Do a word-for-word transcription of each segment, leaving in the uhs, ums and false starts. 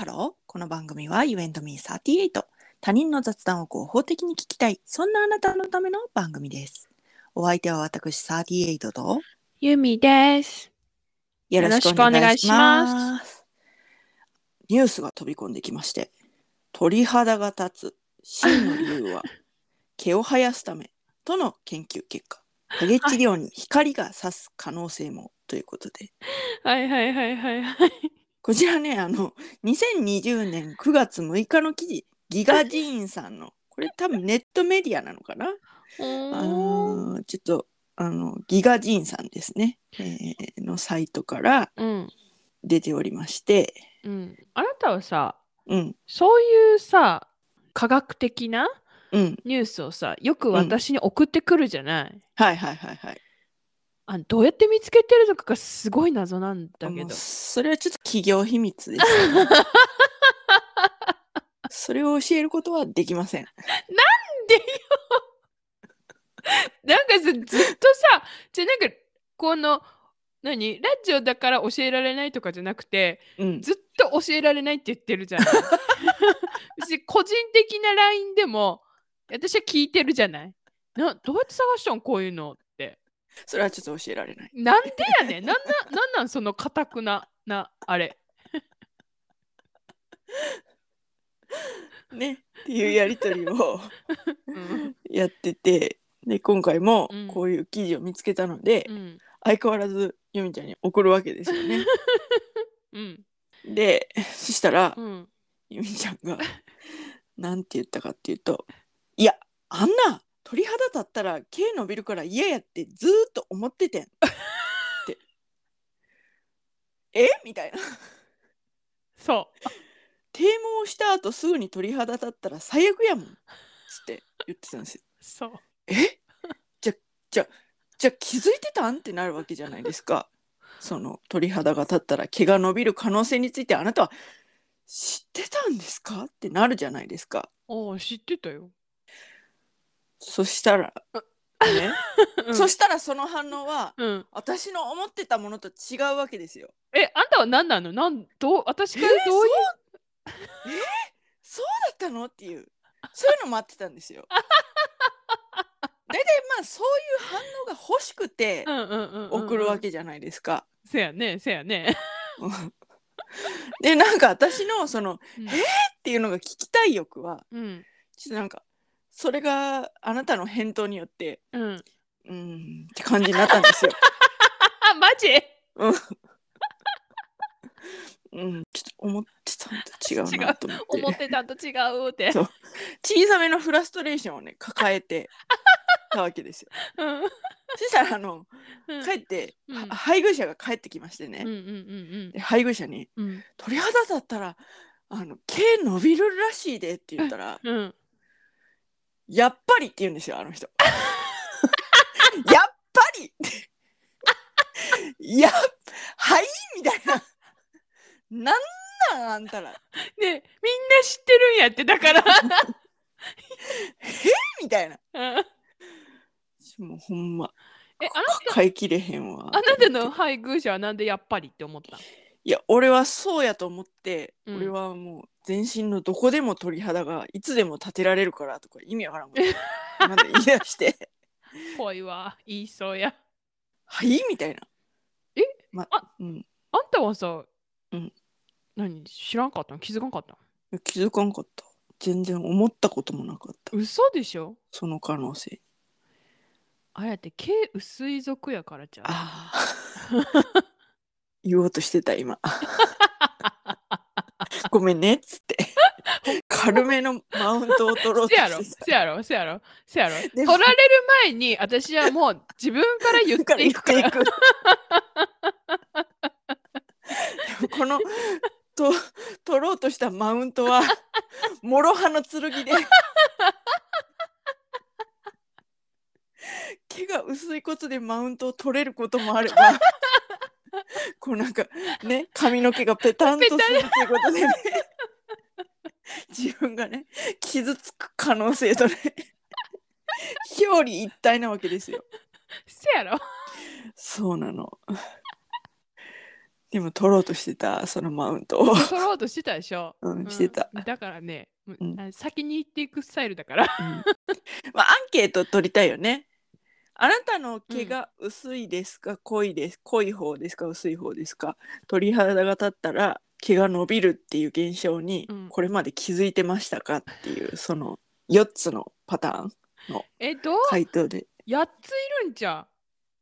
ハロー。この番組は You and me サーティーエイト、 他人の雑談を合法的に聞きたい、そんなあなたのための番組です。お相手は私サーティーエイトとユミです。よろしくお願いします。ニュースが飛び込んできまして、鳥肌が立つ真の理由は毛を生やすためとの研究結果、影治療に光が差す可能性もということで、はいはいはいはいはい、こちらね、あのにせんにじゅうねんくがつむいかの記事、ギガジーンさんの、これ多分ネットメディアなのかな、あのちょっとあのギガジーンさんですね、えー、のサイトから出ておりまして、うん、あなたはさ、うん、そういうさ科学的なニュースをさ、よく私に送ってくるじゃない、うん、はいはいはいはい、あ、どうやって見つけてるのかがすごい謎なんだけど、それはちょっと企業秘密です、ね、それを教えることはできません。なんでよなんかずっとさ、じゃなんかこの何ラジオだから教えられないとかじゃなくて、うん、ずっと教えられないって言ってるじゃん私個人的な ライン でも私は聞いてるじゃないな、どうやって探したんこういうの、それはちょっと教えられない。なんでやねん、なんな、なんなんその固くななあれねっていうやり取りを、うん、やってて、で今回もこういう記事を見つけたので、うん、相変わらずユミちゃんに送るわけですよね、うん、でそしたら、うん、ユミちゃんがなんて言ったかっていうと、いやあんな鳥肌立ったら毛伸びるから嫌やってずーっと思っててんってえみたいな、そう低毛した後すぐに鳥肌立ったら最悪やもんつって言ってたんですよ。そう、えじゃじゃじゃ気づいてたんってなるわけじゃないですか。その鳥肌が立ったら毛が伸びる可能性についてあなたは知ってたんですかってなるじゃないですか。ああ、知ってたよ。そしたら、ねうん、そしたらその反応は、うん、私の思ってたものと違うわけですよ。え、あんたは何なの？なんどう私からどういう、えー、そう、えー、そうだったのっていう、そういうの待ってたんですよ。ででまあそういう反応が欲しくて送るわけじゃないですか。せやね、せやね。でなんか私のその、うん、えー、っていうのが聞きたい欲は、うん、ちょっとなんか。それがあなたの返答によって、うん、うんって感じになったんですよ。マジ？うん、うん、ちょっと思ってたんと違うなと思って。思ってたんと違うって。そう、小さめのフラストレーションをね抱えてたわけですよ。うん、そしたらあの帰って、うん、配偶者が帰ってきましてね。うんうんうん、で配偶者に、うん、鳥肌だったらあの毛伸びるらしいでって言ったら。うんやっぱりって言うんですよ、あの人やっぱりやっはいみたいな、なんなんあんたらねみんな知ってるんやって、だからえみたいな、もうほんま抱えきれへんわ。あなたの配偶者はなんでやっぱりって思った？いや俺はそうやと思って、うん、俺はもう全身のどこでも鳥肌がいつでも立てられるからとか意味わからんことまだ言い出して怖いわ、言いそうや、はいみたいな。え、ま、あ、うん、あんたはさ、うん、何知らんかったの？気づかんかったの？気づかんかった、全然思ったこともなかった。嘘でしょ、その可能性。あれって毛薄い族やからじゃん。あ言おうとしてた今ごめんねっつって軽めのマウントを取ろうとしてた。せやろせやろせやろせやろ、取られる前に私はもう自分から言っていくからいくこのと取ろうとしたマウントは諸刃の剣で毛が薄いことでマウントを取れることもあればこうなんかね髪の毛がペタンとするっていうことでね自分がね傷つく可能性とね表裏一体なわけですよ。せやろ、そうなのでも取ろうとしてた、そのマウントを。取ろうとしてたでしょ。うん、してた。だからね、うん、先に行っていくスタイルだから。うんまあ、アンケート取りたいよね。あなたの毛が薄いですか、うん、濃いです、濃い方ですか、薄い方ですか。鳥肌が立ったら毛が伸びるっていう現象にこれまで気づいてましたかっていう、うん、そのよっつのパターンの回答で。え、どうやっついるんじゃん。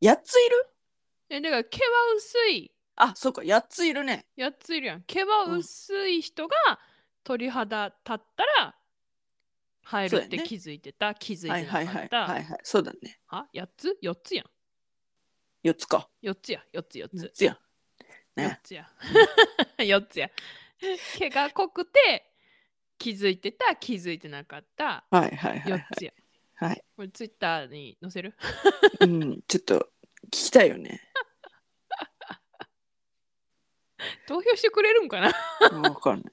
やっついる。え、だから毛は薄い。あ、そうか、やっついるね。やっついるやん。毛は薄い人が鳥肌立ったら、うん入るって気づいてた、ね、気づいてなかった、はいはいはいはいはい、そうだね。あ、やっつよっつやん。よっつか。よっつや、よっつよっつ。よっつや。ね、よっつや。よっつや。毛が濃くて、気づいてた、気づいてなかった。はいはいはい、はい。よっつや。はい。これツイッターに載せるうん、ちょっと聞きたいよね。投票してくれるんかなわかんない。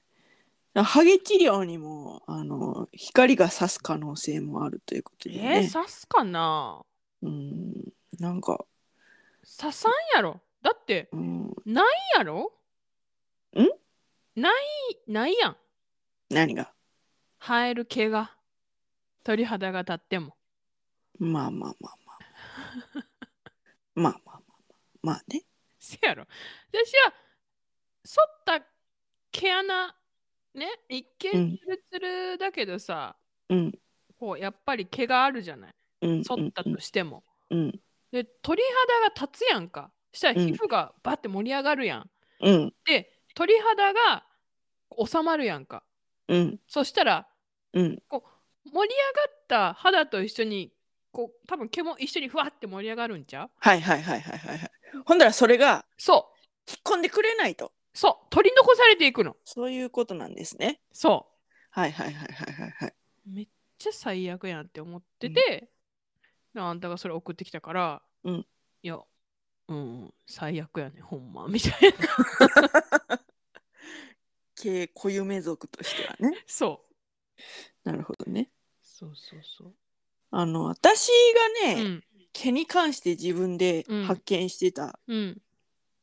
ハゲ治療にもあの光が差す可能性もあるということでね。えー、差すかな。うん、なんか差さんやろ。だって、うん、ないやろ。ん？ないないやん。何が？生える毛が鳥肌が立っても。まあまあまあまあ。まあまあまあまあね。せやろ。私は剃った毛穴。ね、一見ツルツルだけどさ、うん、こうやっぱり毛があるじゃない、うん、剃ったとしても、うん、で鳥肌が立つやんか。したら皮膚がバッて盛り上がるやん、うん、で鳥肌が収まるやんか、うん、そしたら、うん、こう盛り上がった肌と一緒にこう多分毛も一緒にふわって盛り上がるんちゃう。はいはいはいはいはいはい。ほんだらそれがそう引っ込んでくれないとそう取り残されていくの。そういうことなんですね。そうはいはいはいはいはいはい。めっちゃ最悪やんって思ってて、うん、あんたがそれ送ってきたから、うん、いやうん最悪やねほんまみたいな。系固有名族としてはね。そう。なるほどね。そうそうそう。あの私がね、うん、毛に関して自分で発見してた。うん。うん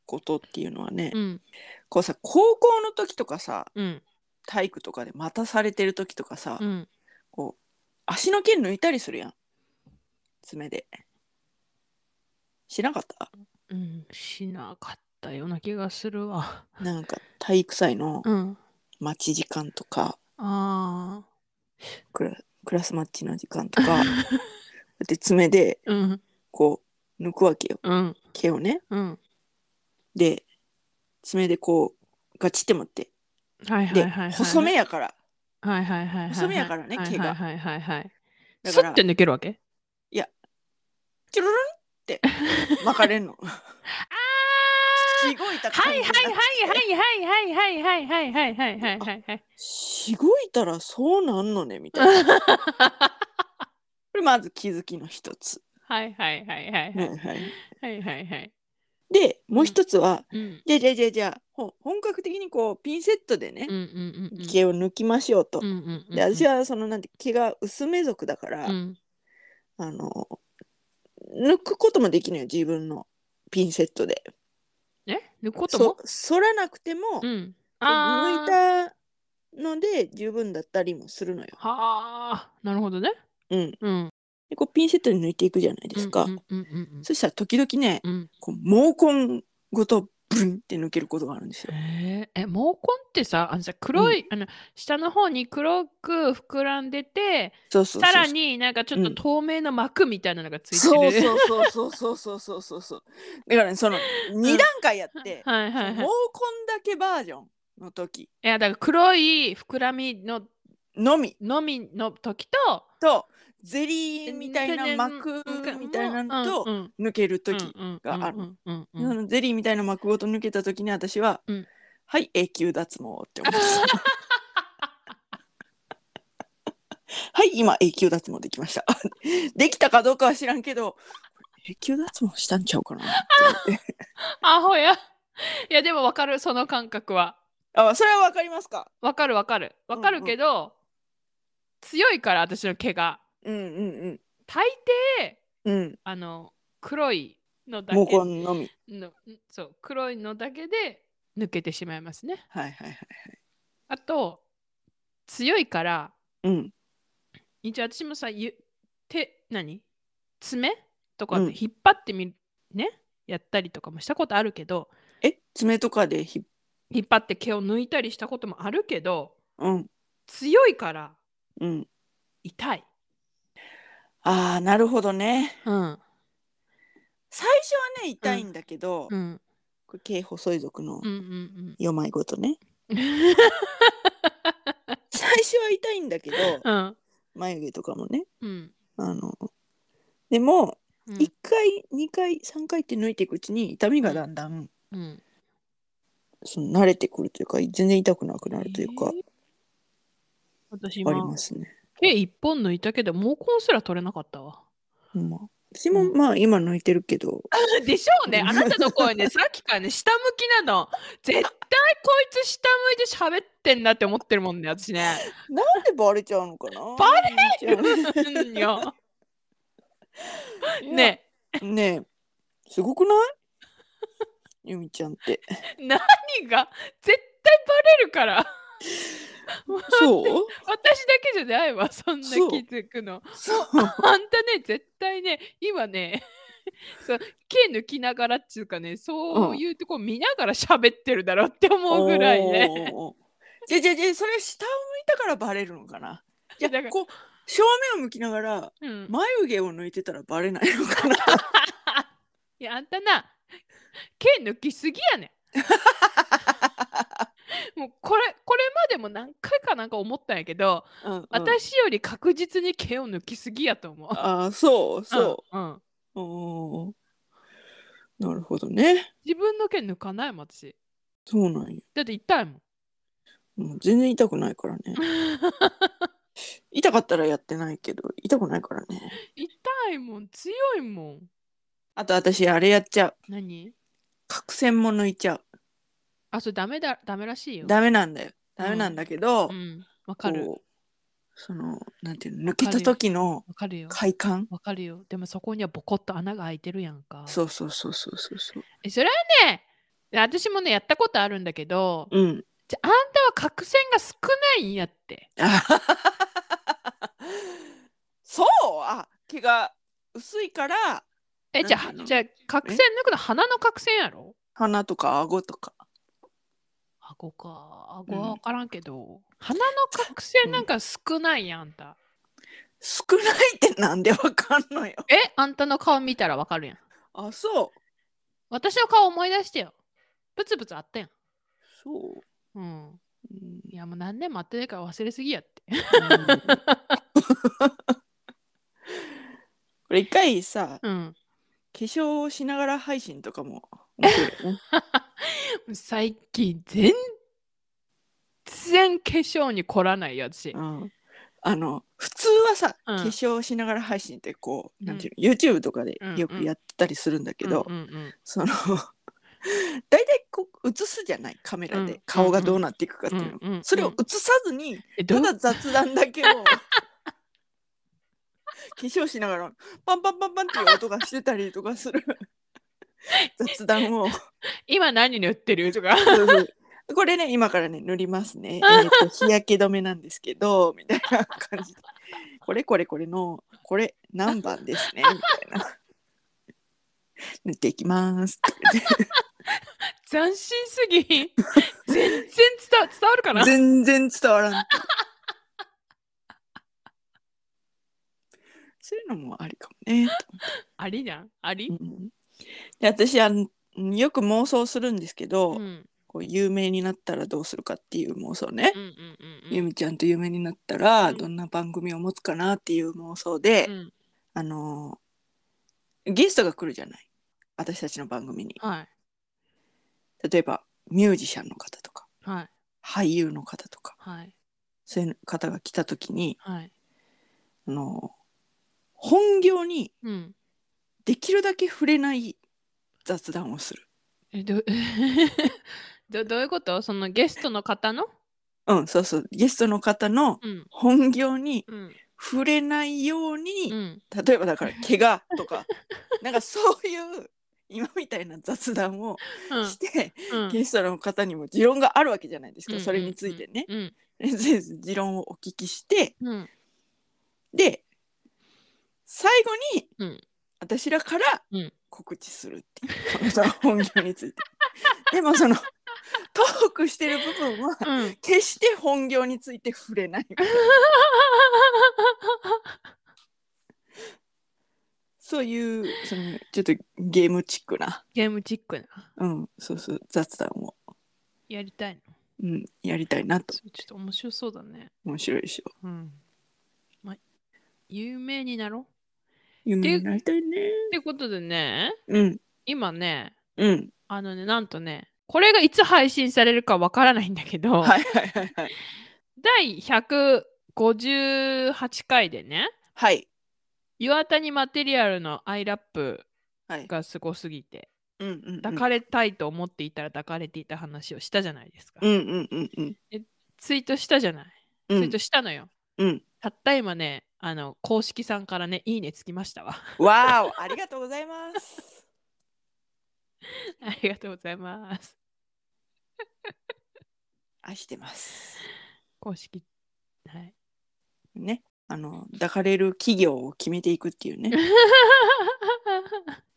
ことっていうのはね、うん、こうさ高校の時とかさ、うん、体育とかで待たされてる時とかさ、うん、こう足の毛抜いたりするやん爪で。しなかった？うん、しなかったような気がするわ。なんか体育祭の待ち時間とか、うん、あクラ、クラスマッチの時間とかで爪でこう抜くわけよ、うん、毛をね、うんで爪でこうガチって持って、はいはいはいはい、で細めやから、はいはいはいはい、細めやからね、はいはいはい、毛が、はいはいはいはい、だからスッて抜けるわけ？いや、チュルルンって巻かれんの。ああ、しごいた感じになって。はいはいはいはいはいはいはいはいはいはいはい。しごいたらそうなんのねみたいな。これまず気づきの一つ。はいはいはいはいはいはいはいはい。でもう一つは、うん、じゃあじゃあじゃあじゃあ本格的にこうピンセットでね、うんうんうんうん、毛を抜きましょうと、うんうんうんうん、で私はそのなんて毛が薄め族だから、うん、あの抜くこともできないよ自分のピンセットで。え抜くこともそ剃らなくても、うん、抜いたので十分だったりもするのよ。はあなるほどね。うん、うんでこうピンセットで抜いていくじゃないですか、うんうんうんうん、そしたら時々ね、うん、こう毛根ごとブルンって抜けることがあるんですよ。え毛根ってさあのさ黒い、うん、あの下の方に黒く膨らんでてそうそうそうそうさらになんかちょっと透明な膜みたいなのがついてる、うん、そうそうそうそうそうそうそうだから、ね、そのに段階やって、うんはいはいはい、毛根だけバージョンの時いやだから黒い膨らみののみのみの時ととゼリーみたいな膜みたいなのと抜ける時がある。ゼリーみたいな膜ごと抜けた時に私は、うん、はい永久脱毛って思ってはい今永久脱毛できましたできたかどうかは知らんけど永久脱毛したんちゃうかなってってアホやいやでも分かるその感覚は。あそれは分かりますか。分かる分かる分かるけど、うんうん、強いから私の毛がうんうんうん、大抵、うん、あの黒いのだけ、毛根のみの、そう黒いのだけで抜けてしまいますね。はいはいはい、はい、あと強いから、うん、一応私もさゆ手何爪とかで引っ張ってみる、うん、ねやったりとかもしたことあるけど、え爪とかでひ引っ張って毛を抜いたりしたこともあるけど、うん、強いから、うん、痛い。ああなるほどね、うん、最初はね痛いんだけど、うんうん、これ毛細い族のよまいごとね、うんうんうん、最初は痛いんだけど、うん、眉毛とかもね、うん、あのでも、うん、いっかいにかいさんかいって抜いていくうちに痛みがだんだん、うんうん、その慣れてくるというか全然痛くなくなるというか、えー、私今ありますね。毛一本抜いたけど毛根すら取れなかったわ、まあ、私もまあ今抜いてるけど、うん、でしょうね。あなたの声ねさっきからね下向きなの。絶対こいつ下向いて喋ってんなって思ってるもんね私ね。なんでバレちゃうのかな。バレるんよねえねえすごくないゆみちゃんって。何が絶対バレるからそう私だけじゃないわそんな気づくの。そうそうあんたね絶対ね今ねそう毛抜きながらっていうかねそういうとこ見ながら喋ってるだろうって思うぐらいね。じゃじゃじゃそれ下を向いたからバレるのかな。いやだからこう正面を向きながら、うん、眉毛を抜いてたらバレないのかな。いやあんたな毛抜きすぎやねんもうこれこれまでも何回かなんか思ったんやけど、うんうん、私より確実に毛を抜きすぎやと思う。ああそうそう、うんうん、おなるほどね。自分の毛抜かないもん私。そうなんや。だって痛いもん。もう全然痛くないからね痛かったらやってないけど痛くないからね。痛いもん強いもん。あと私あれやっちゃう。何？角栓も抜いちゃう。あ、それダメだ、ダメらしいよ。ダメなんだよ。ダメなんだけど、うんうん、わかる。そのなんていうの抜けた時の快感。わかるよ。でもそこにはボコッと穴が開いてるやんか。そうそうそうそうそうそう。え、それはね、私もねやったことあるんだけど、うん、じゃあんたは角栓が少ないんやって。そう、あ、毛が薄いから。えじゃあじゃあ角栓抜くの鼻の角栓やろ。鼻とか顎とか。顎か顎は分からんけど、うん、鼻の角栓なんか少ないやん、うん、あんた。少ないってなんで分かんのよ。えあんたの顔見たら分かるやん。あそう。私の顔思い出してよ。ブツブツあったやん。そう。うん。いやもう何年もあってないから忘れすぎやって。うん、これ一回さ。うん。化粧をしながら配信とかも面白い、ね、最近全然化粧に凝らないよ私、うん、あの普通はさ、うん、化粧しながら配信ってこう、うん、なんていうの YouTube とかでよくやったりするんだけど、うんうんうん、その大体こう映すじゃないカメラで顔がどうなっていくかっていうの、うんうんうん、それを映さずにただ雑談だけを化粧しながらパンパンパンパンっていう音がしてたりとかする雑談を今何塗ってるとかこれね今からね塗りますね、えー、と日焼け止めなんですけどみたいな感じでこれこれこれのこれ何番ですねみたいな塗っていきますって斬新すぎ全然 伝, 伝わるかな。全然伝わらんそういうのもありかもね。ありじゃんあり、うん、で私あのよく妄想するんですけど、うん、こう有名になったらどうするかっていう妄想ね、うんうんうんうん、ゆみちゃんと有名になったらどんな番組を持つかなっていう妄想で、うん、あのゲストが来るじゃない私たちの番組に、はい、例えばミュージシャンの方とか、はい、俳優の方とか、はい、そういう方が来た時に、はい、あの本業にできるだけ触れない雑談をする、うん、え ど, ど, どういうことそのゲストの方のうんそうそうゲストの方の本業に触れないように、うん、例えばだから怪我とかなんかそういう今みたいな雑談をして、うん、ゲストの方にも持論があるわけじゃないですか、うん、それについてね、うん、持論をお聞きして、うん、で最後に、うん、私らから告知するっていう、うん、その本業についてでもそのトークしてる部分は、うん、決して本業について触れないみたいなそういうそのちょっとゲームチックなゲームチックなうんそうそう雑談をやりたいのうんやりたいなと。ちょっと面白そうだね。面白いでしょ。うん、まあ、有名になろう。有名になりたいね。ってことでね、うん、今ね、うん、あのねなんとねこれがいつ配信されるかわからないんだけど、はいはいはいはい、だいひゃくごじゅうはちかいでね、はい、岩谷マテリアルのアイラップがすごすぎて、はいうんうんうん、抱かれたいと思っていたら抱かれていた話をしたじゃないですか、うんうんうんうん、えツイートしたじゃない、うん、ツイートしたのよ、うん、たった今ねあの公式さんからねいいねつきましたわわおありがとうございますありがとうございます愛してます公式はいねあの抱かれる企業を決めていくっていうね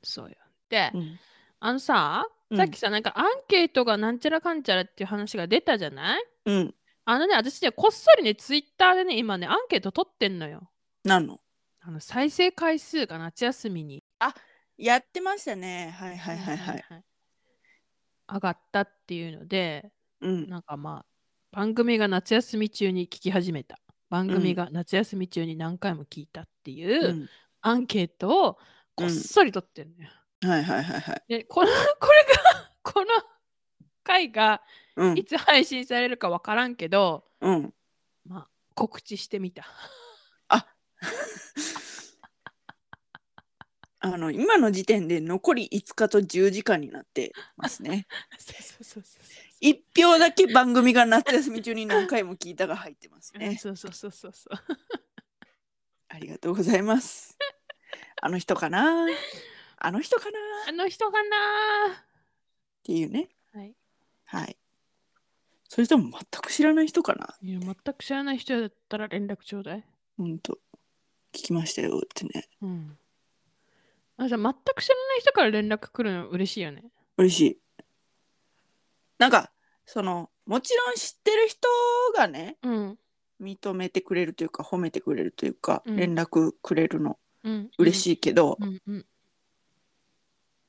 そうよで、うん、あのささっきさ、うん、なんかアンケートがなんちゃらかんちゃらっていう話が出たじゃない、うん、あのね私ねこっそりねツイッターでね今ねアンケート取ってんのよ。何の？あの再生回数が夏休みにあやってましたねはいはいはいはい、はいはい、上がったっていうので、うん、なんかまあ番組が夏休み中に聞き始めた番組が夏休み中に何回も聞いたっていう、うん、アンケートをこっそり取ってるのよ、うん、はいはいはいはいでこのこれがこの回がいつ配信されるか分からんけど、うん、まあ告知してみたああの今の時点で残りいつかとじゅうじかんになってますねそうそうそうそういち票だけ番組が夏休み中に何回も聞いたが入ってますねそうそうそうそうそうありがとうございますあの人かなあの人かなあの人かなっていうねはい、はい、それとも全く知らない人かないや全く知らない人だったら連絡ちょうだいほんと聞きましたよってねうんあ全く知らない人から連絡来るの嬉しいよね。嬉しい。なんかそのもちろん知ってる人がね、うん、認めてくれるというか褒めてくれるというか、うん、連絡くれるの、うん、嬉しいけど、うんうん、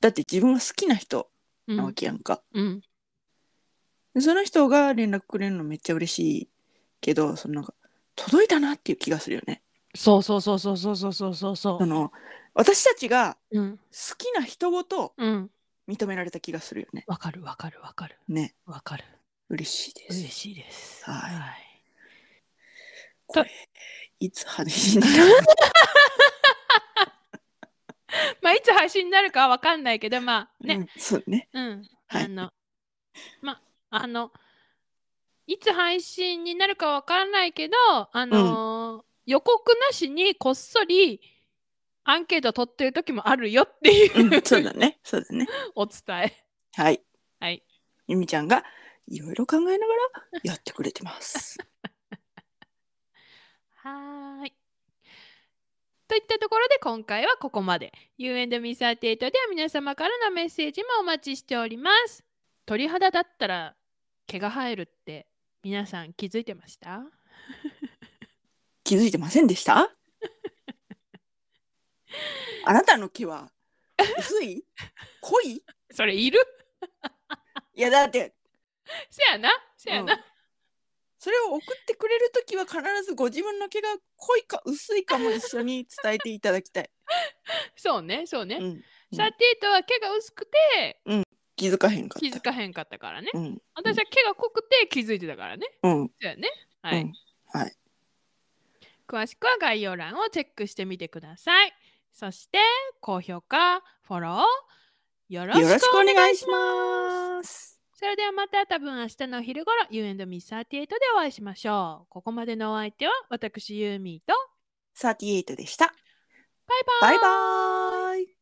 だって自分は好きな人なわけやんか、うんうん、その人が連絡くれるのめっちゃ嬉しいけどそのなんか届いたなっていう気がするよね。そうそうそうそうそうそうそうそうそうその私たちが好きな人ごと認められた気がするよね。わかるわかるわかるねわかる嬉しいです嬉しいですはい、はい、これいつ配信になるまあいつ配信になるかはわかんないけどまあね、うん、そうねうん、はい、あのまあのいつ配信になるかわからないけどあのーうん、予告なしにこっそりアンケート取ってる時もあるよっていう、うん、そうだねそうだねお伝えはいはいゆみちゃんがいろいろ考えながらやってくれてますはーいといったところで今回はここまで ユーアンドミーサーティーエイト では皆様からのメッセージもお待ちしております。鳥肌だったら毛が生えるって皆さん気づいてました気づいてませんでしたあなたの毛は薄い濃いそれいるいやだってせやなせやな、うん、それを送ってくれるときは必ずご自分の毛が濃いか薄いかも一緒に伝えていただきたいそうねそうね、うんうん、サーティーエイトは毛が薄くて、うん、気づかへんかった気づかへんかったからね、うん、私は毛が濃くて気づいてたからね、うん、そうやねはい、うん、はい詳しくは概要欄をチェックしてみてください。そして高評価、フォローよろしくお願いします。それではまた多分明日のお昼ごろ ユーアンドミーサーティーエイト でお会いしましょう。ここまでのお相手は私ユーミーとサーティーエイトでした。バイバイ。バイバイ。